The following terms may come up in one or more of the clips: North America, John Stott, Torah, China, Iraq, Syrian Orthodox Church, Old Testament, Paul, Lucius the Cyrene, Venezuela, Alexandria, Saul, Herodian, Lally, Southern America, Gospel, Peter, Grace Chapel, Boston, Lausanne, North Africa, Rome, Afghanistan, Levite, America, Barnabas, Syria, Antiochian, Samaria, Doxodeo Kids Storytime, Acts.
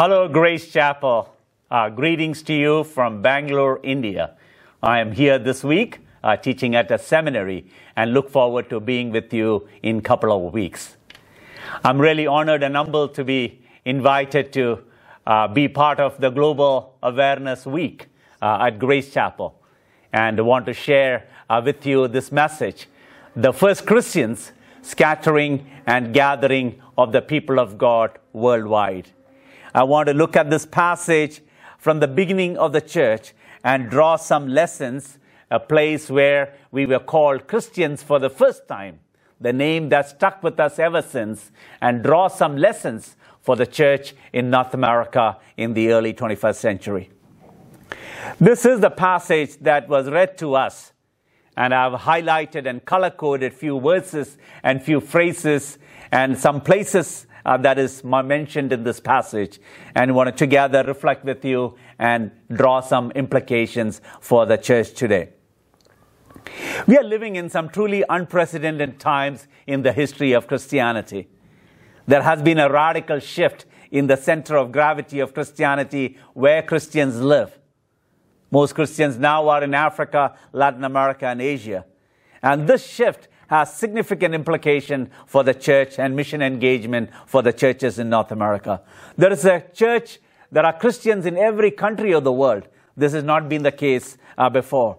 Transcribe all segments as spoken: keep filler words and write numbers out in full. Hello, Grace Chapel. Uh, greetings to you from Bangalore, India. I am here this week uh, teaching at a seminary and look forward to being with you in a couple of weeks. I'm really honored and humbled to be invited to uh, be part of the Global Awareness Week uh, at Grace Chapel, and want to share uh, with you this message, The First Christians, Scattering and Gathering of the People of God Worldwide. I want to look at this passage from the beginning of the church and draw some lessons, a place where we were called Christians for the first time, the name that stuck with us ever since, and draw some lessons for the church in North America in the early twenty-first century. This is the passage that was read to us, and I've highlighted and color-coded few verses and few phrases and some places Uh, that is mentioned in this passage, and want to together reflect with you and draw some implications for the church today. We are living in some truly unprecedented times in the history of Christianity. There has been a radical shift in the center of gravity of Christianity, where Christians live. Most Christians now are in Africa, Latin America, and Asia. And this shift has significant implication for the church and mission engagement for the churches in North America. There is a church, there are Christians in every country of the world. This has not been the case uh, before.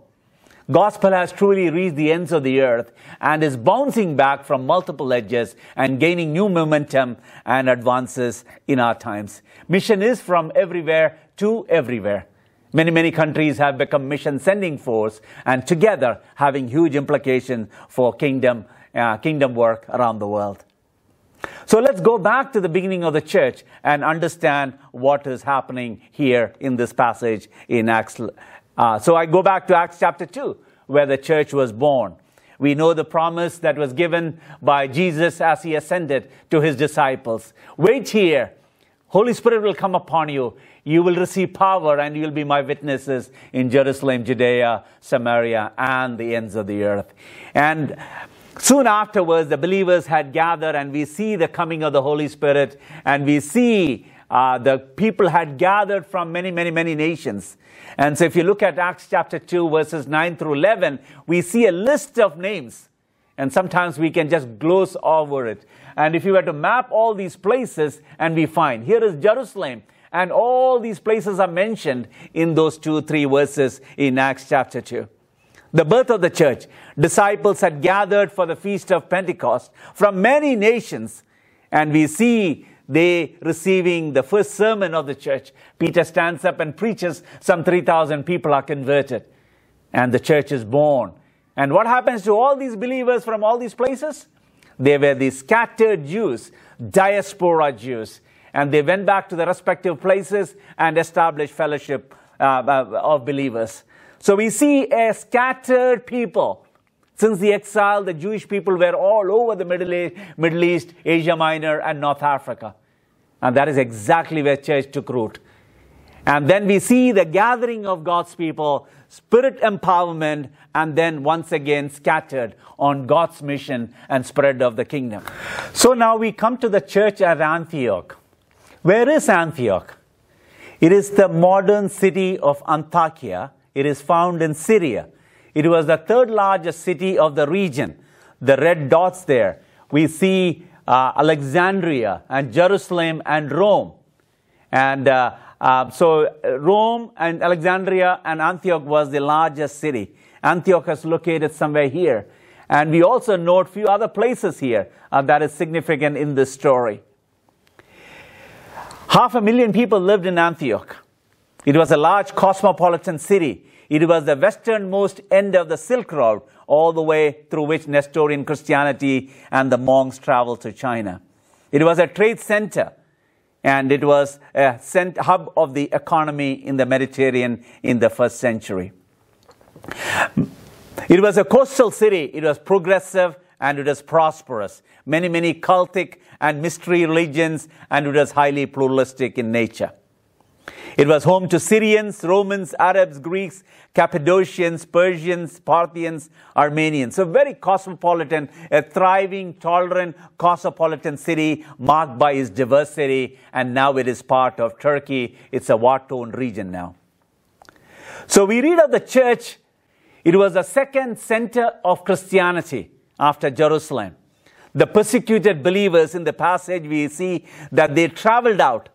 Gospel has truly reached the ends of the earth and is bouncing back from multiple edges and gaining new momentum and advances in our times. Mission is from everywhere to everywhere. Many, many countries have become mission-sending force, and together having huge implications for kingdom, uh, kingdom work around the world. So let's go back to the beginning of the church and understand what is happening here in this passage in Acts. Uh, so I go back to Acts chapter two, where the church was born. We know the promise that was given by Jesus as he ascended to his disciples. Wait here. Holy Spirit will come upon you. You will receive power, and you will be my witnesses in Jerusalem, Judea, Samaria, and the ends of the earth. And soon afterwards, the believers had gathered, and we see the coming of the Holy Spirit, and we see uh, the people had gathered from many, many, many nations. And so if you look at Acts chapter two, verses nine through eleven, we see a list of names. And sometimes we can just gloss over it. And if you were to map all these places, and we find, here is Jerusalem, and all these places are mentioned in those two, three verses in Acts chapter two. The birth of the church. Disciples had gathered for the feast of Pentecost from many nations. And we see they receiving the first sermon of the church. Peter stands up and preaches. Some three thousand people are converted. And the church is born. And what happens to all these believers from all these places? They were the scattered Jews, diaspora Jews. And they went back to their respective places and established fellowship uh, of believers. So we see a scattered people. Since the exile, the Jewish people were all over the Middle East, Asia Minor, and North Africa. And that is exactly where church took root. And then we see the gathering of God's people, Spirit empowerment, and then once again scattered on God's mission and spread of the kingdom. So now we come to the church at Antioch. Where is Antioch? It is the modern city of Antiochia. It is found in Syria. It was the third largest city of the region. The red dots there. We see uh, Alexandria and Jerusalem and Rome. And uh, Uh, so Rome and Alexandria and Antioch was the largest city. Antioch is located somewhere here. And we also note a few other places here uh, that is significant in this story. Half a million people lived in Antioch. It was a large cosmopolitan city. It was the westernmost end of the Silk Road, all the way through which Nestorian Christianity and the monks traveled to China. It was a trade center. And it was a hub of the economy in the Mediterranean in the first century. It was a coastal city. It was progressive and it was prosperous. Many, many cultic and mystery religions, and it was highly pluralistic in nature. It was home to Syrians, Romans, Arabs, Greeks, Cappadocians, Persians, Parthians, Armenians. So very cosmopolitan, a thriving, tolerant, cosmopolitan city marked by its diversity. And now it is part of Turkey. It's a war-torn region now. So we read of the church. It was the second center of Christianity after Jerusalem. The persecuted believers in the passage, we see that they traveled out.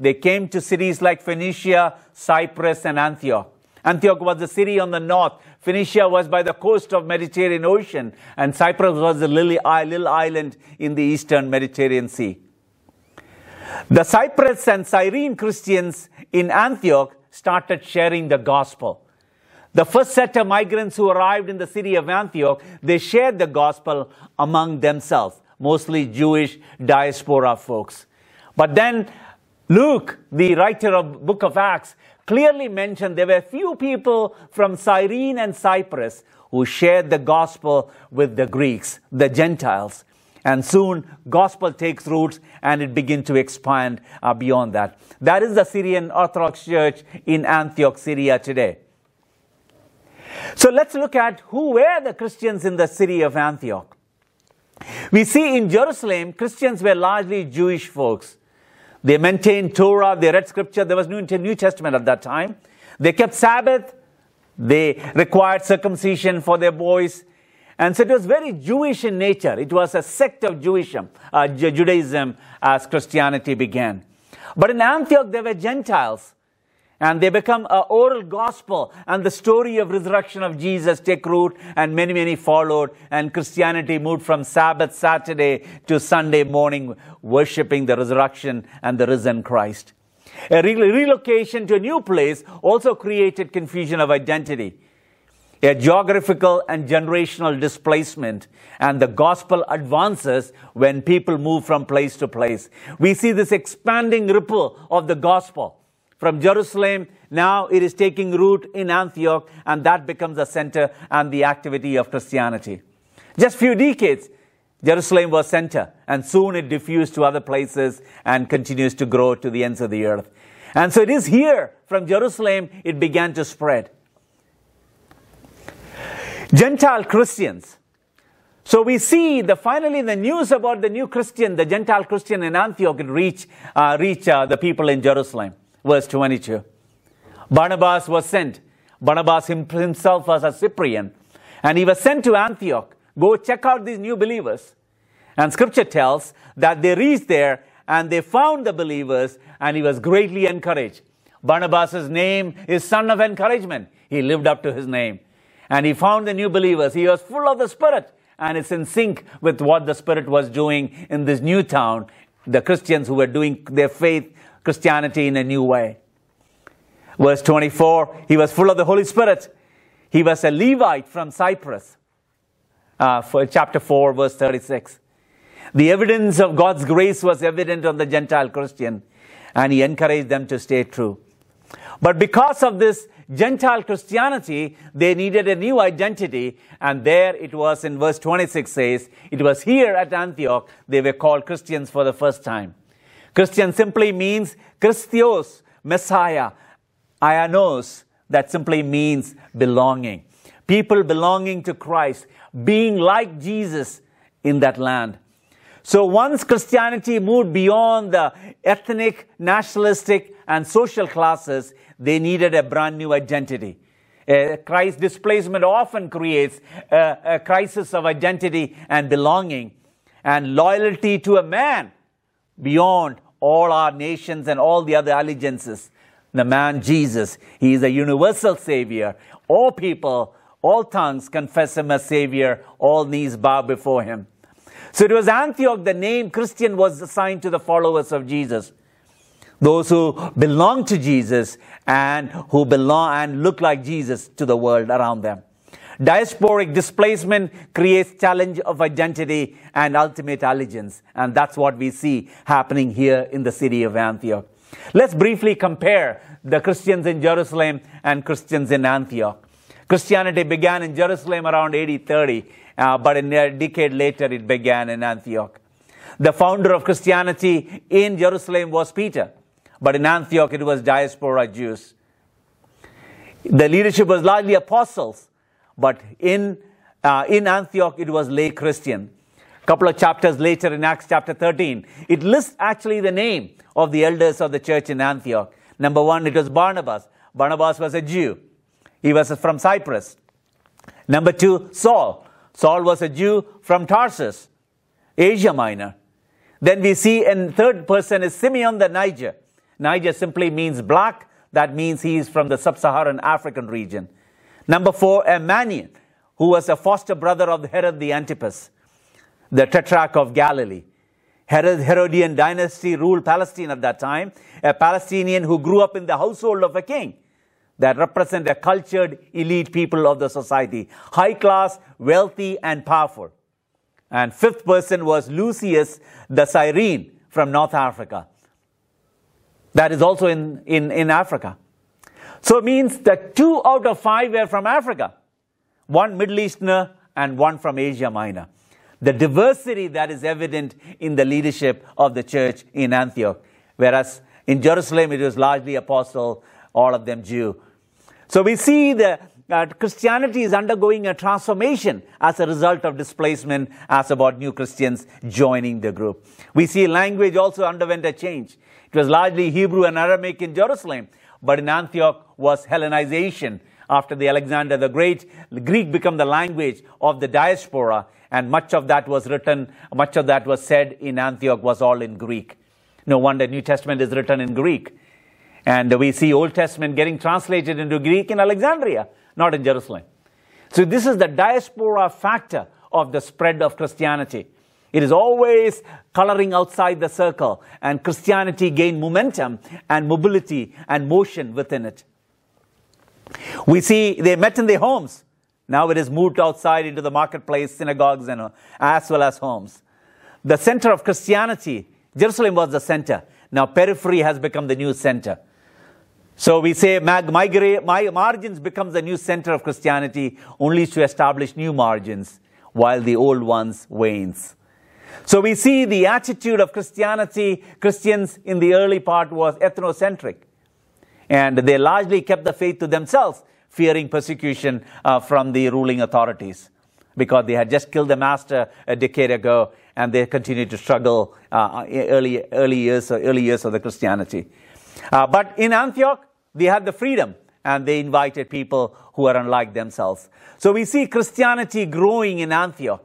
They came to cities like Phoenicia, Cyprus, and Antioch. Antioch was the city on the north. Phoenicia was by the coast of the Mediterranean Ocean. And Cyprus was the little island in the eastern Mediterranean Sea. The Cyprus and Cyrene Christians in Antioch started sharing the gospel. The first set of migrants who arrived in the city of Antioch, they shared the gospel among themselves, mostly Jewish diaspora folks. But then Luke, the writer of the book of Acts, clearly mentioned there were few people from Cyrene and Cyprus who shared the gospel with the Greeks, the Gentiles. And soon, gospel takes roots and it begins to expand uh, beyond that. That is the Syrian Orthodox Church in Antioch, Syria today. So let's look at who were the Christians in the city of Antioch. We see in Jerusalem, Christians were largely Jewish folks. They maintained Torah, they read scripture. There was no New Testament at that time. They kept Sabbath. They required circumcision for their boys. And so it was very Jewish in nature. It was a sect of Jewishism, uh, Judaism as Christianity began. But in Antioch, there were Gentiles. And they become an oral gospel. And the story of resurrection of Jesus took root. And many, many followed. And Christianity moved from Sabbath, Saturday to Sunday morning, worshipping the resurrection and the risen Christ. A re relocation to a new place also created confusion of identity, a geographical and generational displacement, and the gospel advances when people move from place to place. We see this expanding ripple of the gospel. From Jerusalem, now it is taking root in Antioch, and that becomes the center and the activity of Christianity. Just few decades, Jerusalem was center, and soon it diffused to other places and continues to grow to the ends of the earth. And so it is here, from Jerusalem, it began to spread. Gentile Christians. So we see the finally the news about the new Christian, the Gentile Christian in Antioch, it reached uh, reach, uh, the people in Jerusalem. Verse twenty-two, Barnabas was sent. Barnabas himself was a Cyprian. And he was sent to Antioch. Go check out these new believers. And scripture tells that they reached there and they found the believers and he was greatly encouraged. Barnabas' name is son of encouragement. He lived up to his name. And he found the new believers. He was full of the Spirit. And it's in sync with what the Spirit was doing in this new town. The Christians who were doing their faith Christianity in a new way. Verse twenty-four, he was full of the Holy Spirit. He was a Levite from Cyprus. Uh, for chapter four, verse thirty-six. The evidence of God's grace was evident on the Gentile Christian, and he encouraged them to stay true. But because of this Gentile Christianity, they needed a new identity, and there it was in verse twenty-six says, it was here at Antioch they were called Christians for the first time. Christian simply means Christios, Messiah, Ianos. That simply means belonging. People belonging to Christ, being like Jesus in that land. So once Christianity moved beyond the ethnic, nationalistic, and social classes, they needed a brand new identity. Uh, Christ displacement often creates a, a crisis of identity and belonging and loyalty to a man. Beyond all our nations and all the other allegiances, the man Jesus, he is a universal Savior. All people, all tongues confess him as Savior. All knees bow before him. So it was Antioch, the name Christian was assigned to the followers of Jesus. Those who belong to Jesus and who belong and look like Jesus to the world around them. Diasporic displacement creates challenge of identity and ultimate allegiance. And that's what we see happening here in the city of Antioch. Let's briefly compare the Christians in Jerusalem and Christians in Antioch. Christianity began in Jerusalem around A D thirty, uh, but a decade later it began in Antioch. The founder of Christianity in Jerusalem was Peter. But in Antioch, it was diaspora Jews. The leadership was largely apostles, but in, uh, in Antioch, it was lay Christian. A couple of chapters later in Acts chapter thirteen, it lists actually the name of the elders of the church in Antioch. Number one, it was Barnabas. Barnabas was a Jew. He was from Cyprus. Number two, Saul. Saul was a Jew from Tarsus, Asia Minor. Then we see in third person is Simeon the Niger. Niger simply means black. That means he is from the sub-Saharan African region. Number four, Ammanian, who was a foster brother of Herod the Antipas, the tetrarch of Galilee. Herod, Herodian dynasty ruled Palestine at that time, a Palestinian who grew up in the household of a king that represent a cultured elite people of the society, high class, wealthy, and powerful. And fifth person was Lucius the Cyrene from North Africa. That is also in, in, in Africa. So it means that two out of five were from Africa, one Middle Easterner and one from Asia Minor. The diversity that is evident in the leadership of the church in Antioch, whereas in Jerusalem it was largely apostle, all of them Jew. So we see that uh, Christianity is undergoing a transformation as a result of displacement, as about new Christians joining the group. We see language also underwent a change. It was largely Hebrew and Aramaic in Jerusalem, but in Antioch was Hellenization. After the Alexander the Great, Greek became the language of the diaspora, and much of that was written, much of that was said in Antioch was all in Greek. No wonder New Testament is written in Greek. And we see Old Testament getting translated into Greek in Alexandria, not in Jerusalem. So this is the diaspora factor of the spread of Christianity. It is always coloring outside the circle, and Christianity gained momentum and mobility and motion within it. We see they met in their homes. Now it is moved outside into the marketplace, synagogues, and as well as homes. The center of Christianity, Jerusalem was the center. Now periphery has become the new center. So we say mag- migra- my margins becomes the new center of Christianity, only to establish new margins, while the old ones wanes. So we see the attitude of Christianity, Christians in the early part was ethnocentric. And they largely kept the faith to themselves, fearing persecution uh, from the ruling authorities, because they had just killed the master a decade ago, and they continued to struggle uh, early, early, years, early years of the Christianity. Uh, but in Antioch, they had the freedom, and they invited people who are unlike themselves. So we see Christianity growing in Antioch.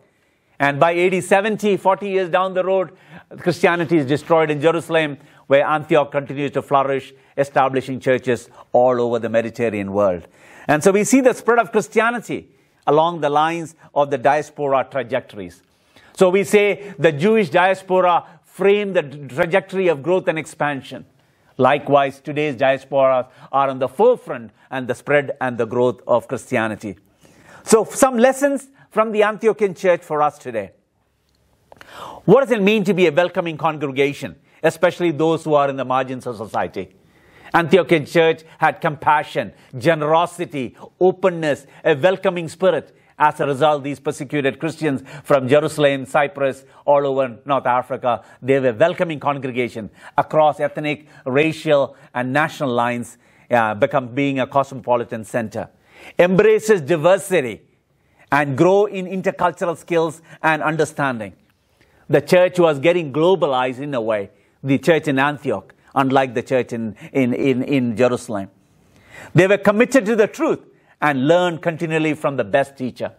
And by A D seventy, forty years down the road, Christianity is destroyed in Jerusalem, where Antioch continues to flourish, establishing churches all over the Mediterranean world. And so we see the spread of Christianity along the lines of the diaspora trajectories. So we say the Jewish diaspora framed the trajectory of growth and expansion. Likewise, today's diasporas are on the forefront and the spread and the growth of Christianity. So some lessons from the Antiochian church for us today. What does it mean to be a welcoming congregation, especially those who are in the margins of society? Antiochian church had compassion, generosity, openness, a welcoming spirit. As a result, these persecuted Christians from Jerusalem, Cyprus, all over North Africa, they were a welcoming congregation across ethnic, racial, and national lines, uh, become being a cosmopolitan center. Embraces diversity and grow in intercultural skills and understanding. The church was getting globalized in a way, the church in Antioch, unlike the church in, in, in, in Jerusalem. They were committed to the truth and learned continually from the best teacher.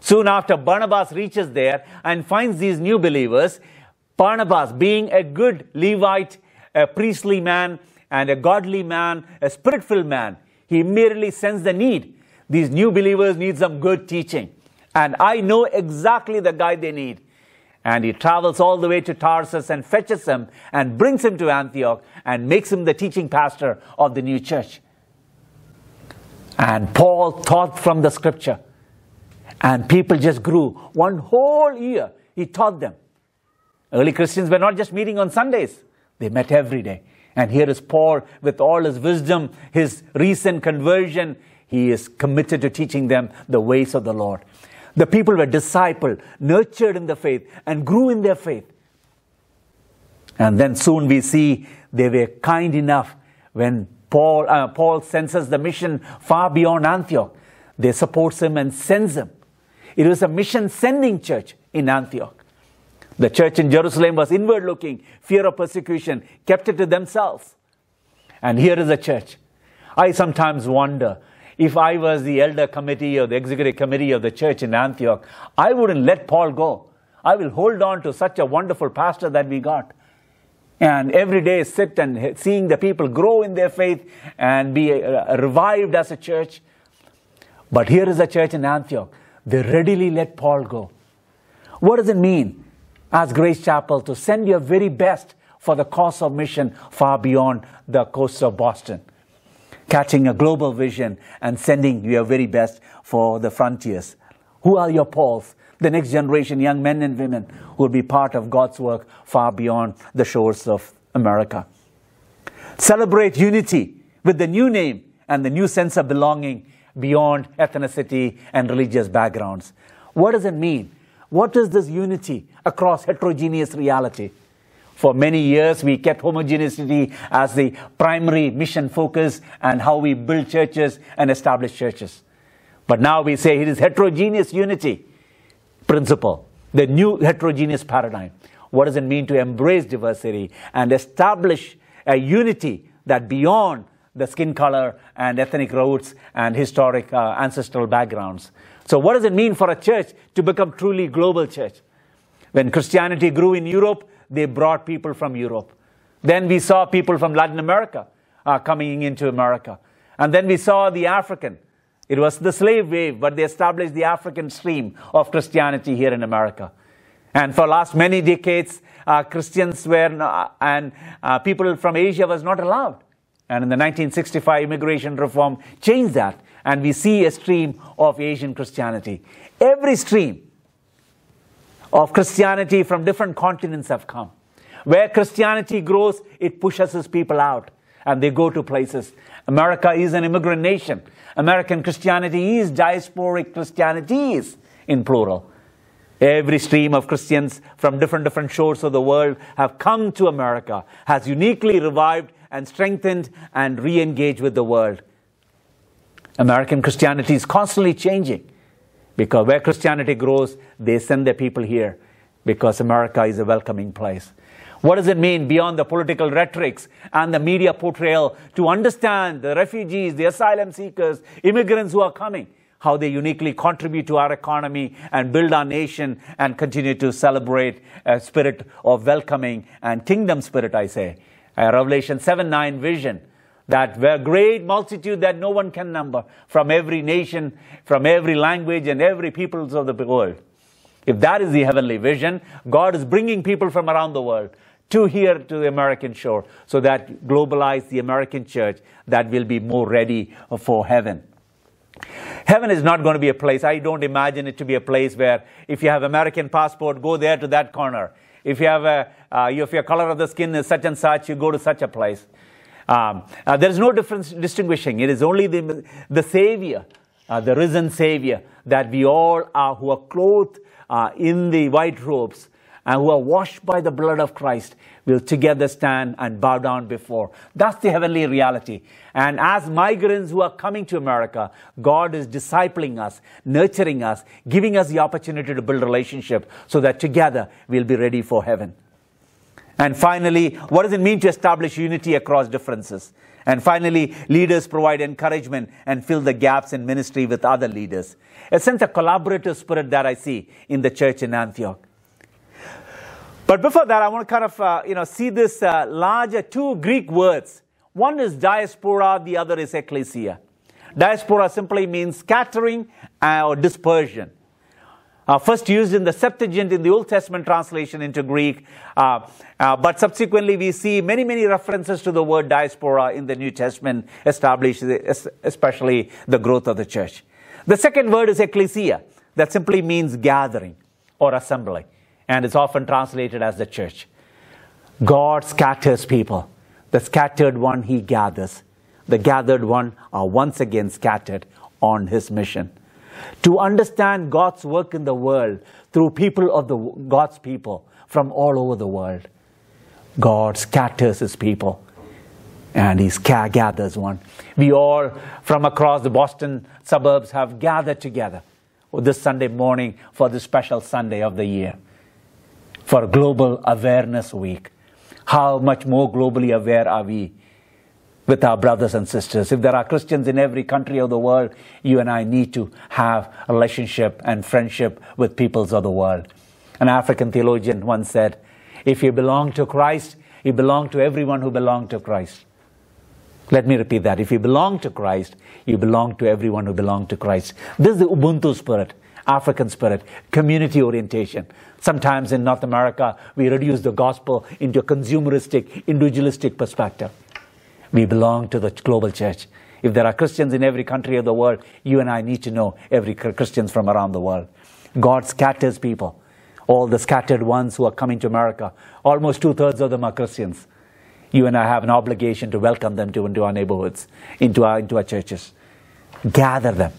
Soon after, Barnabas reaches there and finds these new believers. Barnabas, being a good Levite, a priestly man, and a godly man, a spirit-filled man, he immediately sensed the need. These new believers need some good teaching. And I know exactly the guy they need. And he travels all the way to Tarsus and fetches him and brings him to Antioch and makes him the teaching pastor of the new church. And Paul taught from the scripture. And people just grew. One whole year he taught them. Early Christians were not just meeting on Sundays. They met every day. And here is Paul with all his wisdom, his recent conversion. He is committed to teaching them the ways of the Lord. The people were discipled, nurtured in the faith, and grew in their faith. And then soon we see they were kind enough when Paul, uh, Paul senses the mission far beyond Antioch. They support him and sends him. It was a mission-sending church in Antioch. The church in Jerusalem was inward-looking, fear of persecution, kept it to themselves. And here is a church. I sometimes wonder, if I was the elder committee or the executive committee of the church in Antioch, I wouldn't let Paul go. I will hold on to such a wonderful pastor that we got. And every day sit and seeing the people grow in their faith and be revived as a church. But here is a church in Antioch. They readily let Paul go. What does it mean as Grace Chapel to send your very best for the cause of mission far beyond the coast of Boston? Catching a global vision and sending your very best for the frontiers. Who are your Pauls? The next generation, young men and women who will be part of God's work far beyond the shores of America. Celebrate unity with the new name and the new sense of belonging beyond ethnicity and religious backgrounds. What does it mean? What is this unity across heterogeneous reality? For many years, we kept homogeneity as the primary mission focus and how we build churches and establish churches. But now we say it is heterogeneous unity principle, the new heterogeneous paradigm. What does it mean to embrace diversity and establish a unity that beyond the skin color and ethnic roots and historic uh, ancestral backgrounds? So what does it mean for a church to become truly global church? When Christianity grew in Europe, they brought people from Europe. Then we saw people from Latin America uh, coming into America. And then we saw the African. It was the slave wave, but they established the African stream of Christianity here in America. And for the last many decades, uh, Christians were, uh, and uh, people from Asia was not allowed. And in the nineteen sixty-five immigration reform changed that. And we see a stream of Asian Christianity. Every stream of Christianity from different continents have come. Where Christianity grows, it pushes its people out and they go to places. America is an immigrant nation. American Christianity is diasporic Christianities in plural. Every stream of Christians from different, different shores of the world have come to America, has uniquely revived and strengthened and re-engaged with the world. American Christianity is constantly changing. Because where Christianity grows, they send their people here because America is a welcoming place. What does it mean beyond the political rhetorics and the media portrayal to understand the refugees, the asylum seekers, immigrants who are coming, how they uniquely contribute to our economy and build our nation and continue to celebrate a spirit of welcoming and kingdom spirit, I say. A Revelation seven nine vision. That were great multitude that no one can number, from every nation, from every language, and every peoples of the world. If that is the heavenly vision, God is bringing people from around the world to here, to the American shore, so that globalize the American church that will be more ready for heaven. Heaven is not going to be a place, I don't imagine it to be a place where if you have American passport, go there to that corner. If you have a, uh, if your color of the skin is such and such, you go to such a place. Um, uh, there is no difference distinguishing. It is only the, the Savior, uh, the risen Savior, that we all are who are clothed uh, in the white robes and who are washed by the blood of Christ will together stand and bow down before. That's the heavenly reality. And as migrants who are coming to America, God is discipling us, nurturing us, giving us the opportunity to build relationship so that together we'll be ready for heaven. And finally, what does it mean to establish unity across differences? And finally, leaders provide encouragement and fill the gaps in ministry with other leaders. A sense of collaborative spirit that I see in the church in Antioch. But before that, I want to kind of, uh, you know, see this uh, larger two Greek words. One is diaspora, the other is ecclesia. Diaspora simply means scattering uh, or dispersion. Uh, first used in the Septuagint in the Old Testament translation into Greek, uh, uh, but subsequently we see many, many references to the word diaspora in the New Testament, established especially the growth of the church. The second word is ecclesia, that simply means gathering or assembly, and it's often translated as the church. God scatters people. The scattered one he gathers. The gathered one are once again scattered on his mission. To understand God's work in the world through people of the God's people from all over the world. God scatters his people, and he gathers one. We all from across the Boston suburbs have gathered together this Sunday morning for this special Sunday of the year, for Global Awareness Week. How much more globally aware are we with our brothers and sisters? If there are Christians in every country of the world, you and I need to have a relationship and friendship with peoples of the world. An African theologian once said, if you belong to Christ, you belong to everyone who belongs to Christ. Let me repeat that. If you belong to Christ, you belong to everyone who belongs to Christ. This is the Ubuntu spirit, African spirit, community orientation. Sometimes in North America, we reduce the gospel into a consumeristic, individualistic perspective. We belong to the global church. If there are Christians in every country of the world, you and I need to know every Christians from around the world. God scatters people. All the scattered ones who are coming to America, almost two-thirds of them are Christians. You and I have an obligation to welcome them to, into our neighborhoods, into our, into our churches. Gather them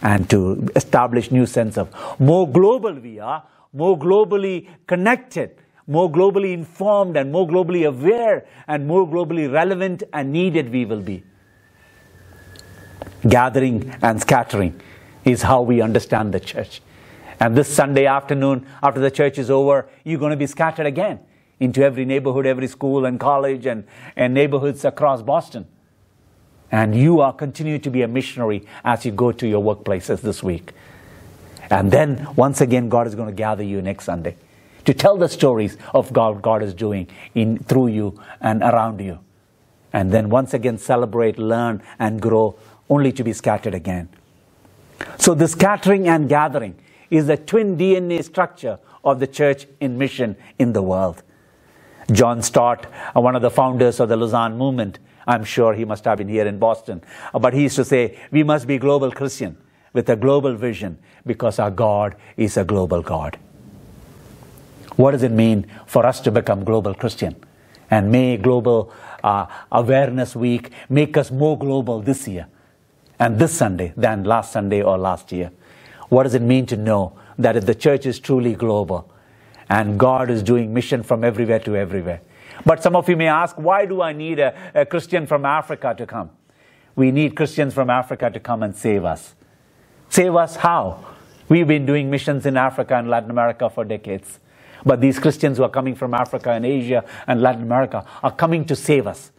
and to establish new sense of more global we are, more globally connected, more globally informed and more globally aware and more globally relevant and needed we will be. Gathering and scattering is how we understand the church. And this Sunday afternoon, after the church is over, you're going to be scattered again into every neighborhood, every school and college and, and neighborhoods across Boston. And you are continuing to be a missionary as you go to your workplaces this week. And then, once again, God is going to gather you next Sunday to tell the stories of God, God is doing in, through you and around you. And then once again celebrate, learn and grow, only to be scattered again. So the scattering and gathering is the twin D N A structure of the church in mission in the world. John Stott, one of the founders of the Lausanne movement, I'm sure he must have been here in Boston, but he used to say, we must be global Christian with a global vision because our God is a global God. What does it mean for us to become global Christian? And may Global uh, Awareness Week make us more global this year and this Sunday than last Sunday or last year. What does it mean to know that if the church is truly global, and God is doing mission from everywhere to everywhere. But some of you may ask, why do I need a, a Christian from Africa to come? We need Christians from Africa to come and save us. Save us how? We've been doing missions in Africa and Latin America for decades. But these Christians who are coming from Africa and Asia and Latin America are coming to save us.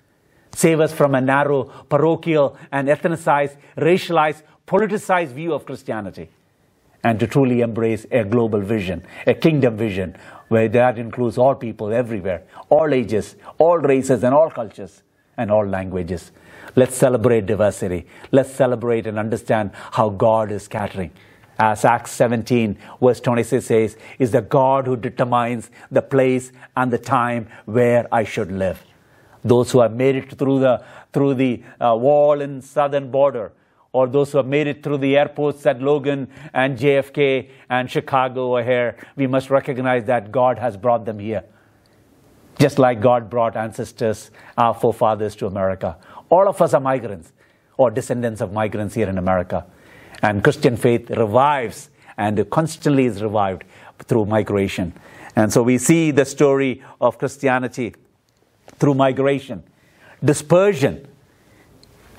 Save us from a narrow, parochial and ethnicized, racialized, politicized view of Christianity, and to truly embrace a global vision, a kingdom vision, where that includes all people everywhere, all ages, all races, and all cultures, and all languages. Let's celebrate diversity. Let's celebrate and understand how God is scattering. As Acts seventeen, verse twenty-six says, is the God who determines the place and the time where I should live. Those who have made it through the, through the uh, wall in southern border, or those who have made it through the airports at Logan and J F K and Chicago or here, we must recognize that God has brought them here. Just like God brought ancestors, our forefathers to America. All of us are migrants or descendants of migrants here in America. And Christian faith revives and constantly is revived through migration. And so we see the story of Christianity through migration, dispersion,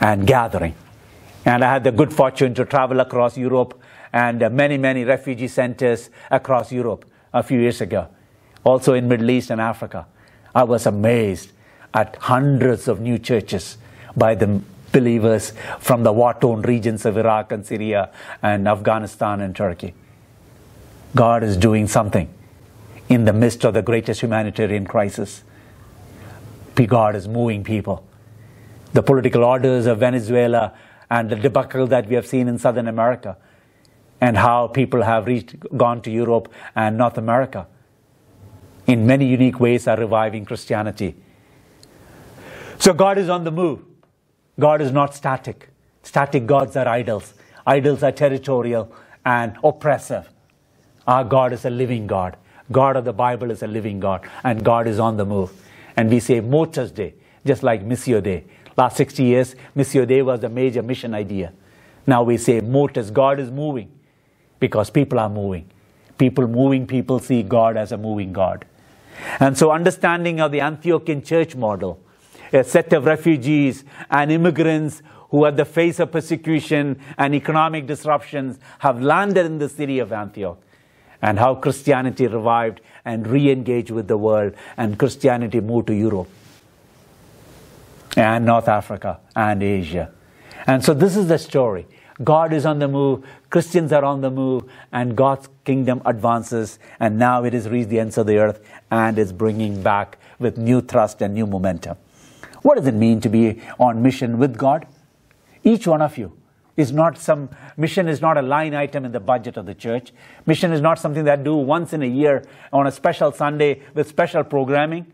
and gathering. And I had the good fortune to travel across Europe and uh, many, many refugee centers across Europe a few years ago, also in Middle East and Africa. I was amazed at hundreds of new churches by the believers from the war-torn regions of Iraq and Syria and Afghanistan and Turkey. God is doing something in the midst of the greatest humanitarian crisis. God is moving people. The political orders of Venezuela and the debacle that we have seen in Southern America, and how people have reached, gone to Europe and North America, in many unique ways are reviving Christianity. So God is on the move. God is not static. Static gods are idols. Idols are territorial and oppressive. Our God is a living God. God of the Bible is a living God, and God is on the move. And we say Motors Day, just like Missio Dei. Last sixty years, Missio Dei was the major mission idea. Now we say, Motors, God is moving, because people are moving. People moving, people see God as a moving God. And so understanding of the Antiochian church model, a set of refugees and immigrants who at the face of persecution and economic disruptions have landed in the city of Antioch, and how Christianity revived and re-engaged with the world, and Christianity moved to Europe and North Africa and Asia. And so this is the story. God is on the move, Christians are on the move, and God's kingdom advances, and now it has reached the ends of the earth and is bringing back with new thrust and new momentum. What does it mean to be on mission with God? Each one of you is not some, mission is not a line item in the budget of the church. Mission is not something that I do once in a year on a special Sunday with special programming.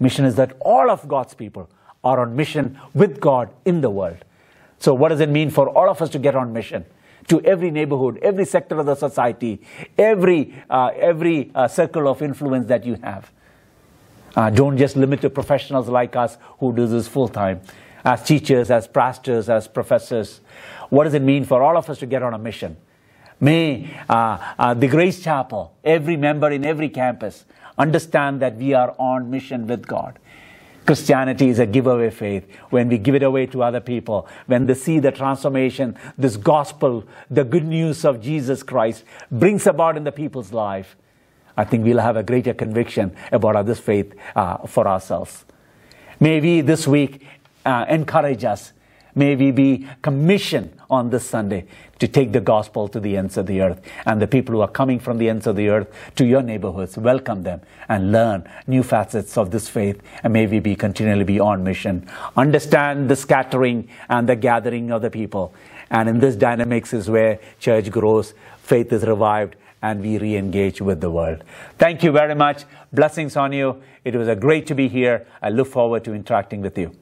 Mission is that all of God's people are on mission with God in the world. So what does it mean for all of us to get on mission? To every neighborhood, every sector of the society, every, uh, every uh, circle of influence that you have. Uh, don't just limit to professionals like us who do this full time, as teachers, as pastors, as professors. What does it mean for all of us to get on a mission? May uh, uh, the Grace Chapel, every member in every campus, understand that we are on mission with God. Christianity is a giveaway faith. When we give it away to other people, when they see the transformation, this gospel, the good news of Jesus Christ brings about in the people's life, I think we'll have a greater conviction about this faith uh, for ourselves. May we this week uh, encourage us. May we be commissioned on this Sunday to take the gospel to the ends of the earth. And the people who are coming from the ends of the earth to your neighborhoods, welcome them and learn new facets of this faith. And may we be continually be on mission. Understand the scattering and the gathering of the people. And in this dynamics is where church grows, faith is revived, and we re-engage with the world. Thank you very much. Blessings on you. It was a great to be here. I look forward to interacting with you.